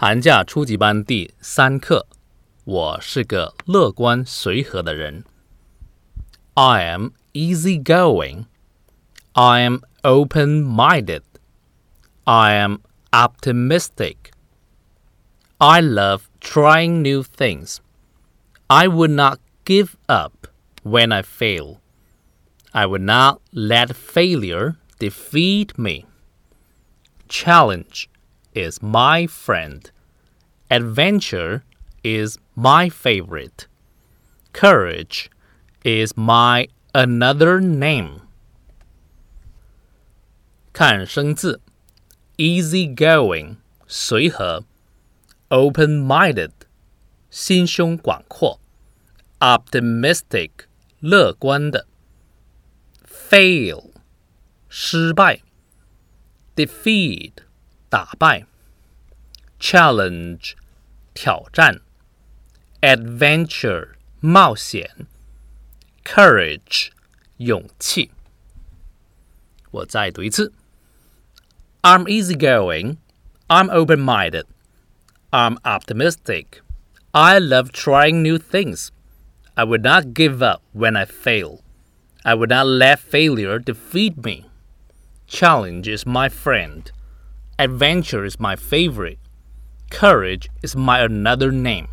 寒假初级班第3课。我是个乐观随和的人。I am easygoing. I am open-minded. I am optimistic. I love trying new things. I would not give up when I fail. I would not let failure defeat me. Challenge.is my friend. Adventure is my favorite. Courage is my another name. 看生字 easygoing 随和 open-minded 心胸广阔 optimistic 乐观的 fail 失败 defeat打败 Challenge 挑战 Adventure 冒险 Courage 勇气我再读一次 I'm easygoing I'm open-minded I'm optimistic I love trying new things I would not give up when I fail I would not let failure defeat me Challenge is my friend Adventure is my favorite. Courage is my another name.